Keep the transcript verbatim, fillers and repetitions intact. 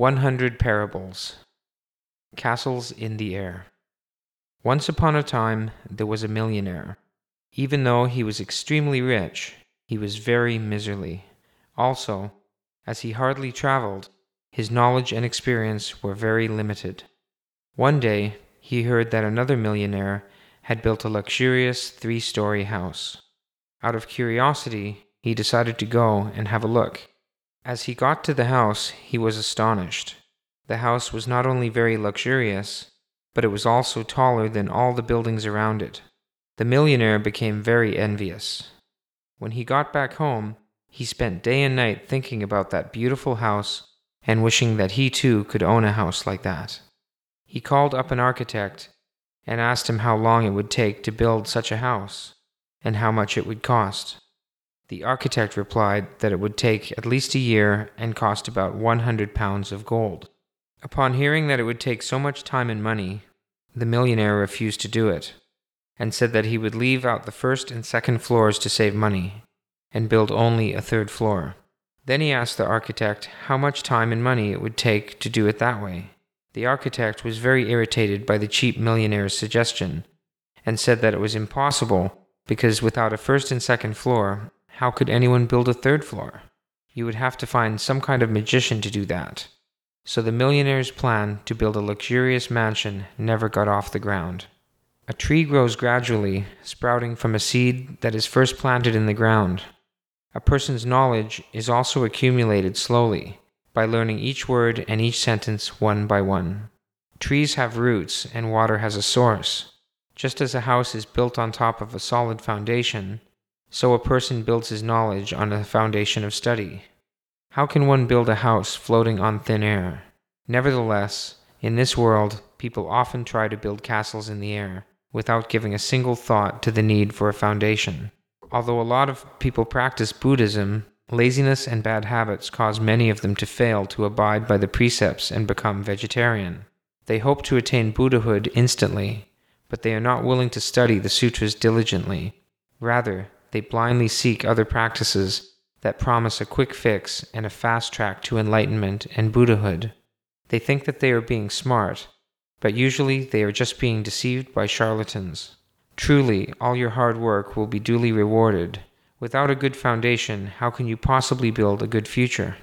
one hundred Parables. Castles in the Air. Once upon a time, there was a millionaire. Even though he was extremely rich, he was very miserly. Also, as he hardly traveled, his knowledge and experience were very limited. One day, he heard that another millionaire had built a luxurious three-story house. Out of curiosity, he decided to go and have a look. As he got to the house, he was astonished. The house was not only very luxurious, but it was also taller than all the buildings around it. The millionaire became very envious. When he got back home, he spent day and night thinking about that beautiful house and wishing that he too could own a house like that. He called up an architect and asked him how long it would take to build such a house and how much it would cost. The architect replied that it would take at least a year and cost about one hundred pounds of gold. Upon hearing that it would take so much time and money, the millionaire refused to do it, and said that he would leave out the first and second floors to save money, and build only a third floor. Then he asked the architect how much time and money it would take to do it that way. The architect was very irritated by the cheap millionaire's suggestion, and said that it was impossible because without a first and second floor, how could anyone build a third floor? You would have to find some kind of magician to do that. So the millionaire's plan to build a luxurious mansion never got off the ground. A tree grows gradually, sprouting from a seed that is first planted in the ground. A person's knowledge is also accumulated slowly, by learning each word and each sentence one by one. Trees have roots and water has a source. Just as a house is built on top of a solid foundation, so a person builds his knowledge on a foundation of study. How can one build a house floating on thin air? Nevertheless, in this world, people often try to build castles in the air, without giving a single thought to the need for a foundation. Although a lot of people practice Buddhism, laziness and bad habits cause many of them to fail to abide by the precepts and become vegetarian. They hope to attain Buddhahood instantly, but they are not willing to study the sutras diligently. Rather, they blindly seek other practices that promise a quick fix and a fast track to enlightenment and Buddhahood. They think that they are being smart, but usually they are just being deceived by charlatans. Truly, all your hard work will be duly rewarded. Without a good foundation, how can you possibly build a good future?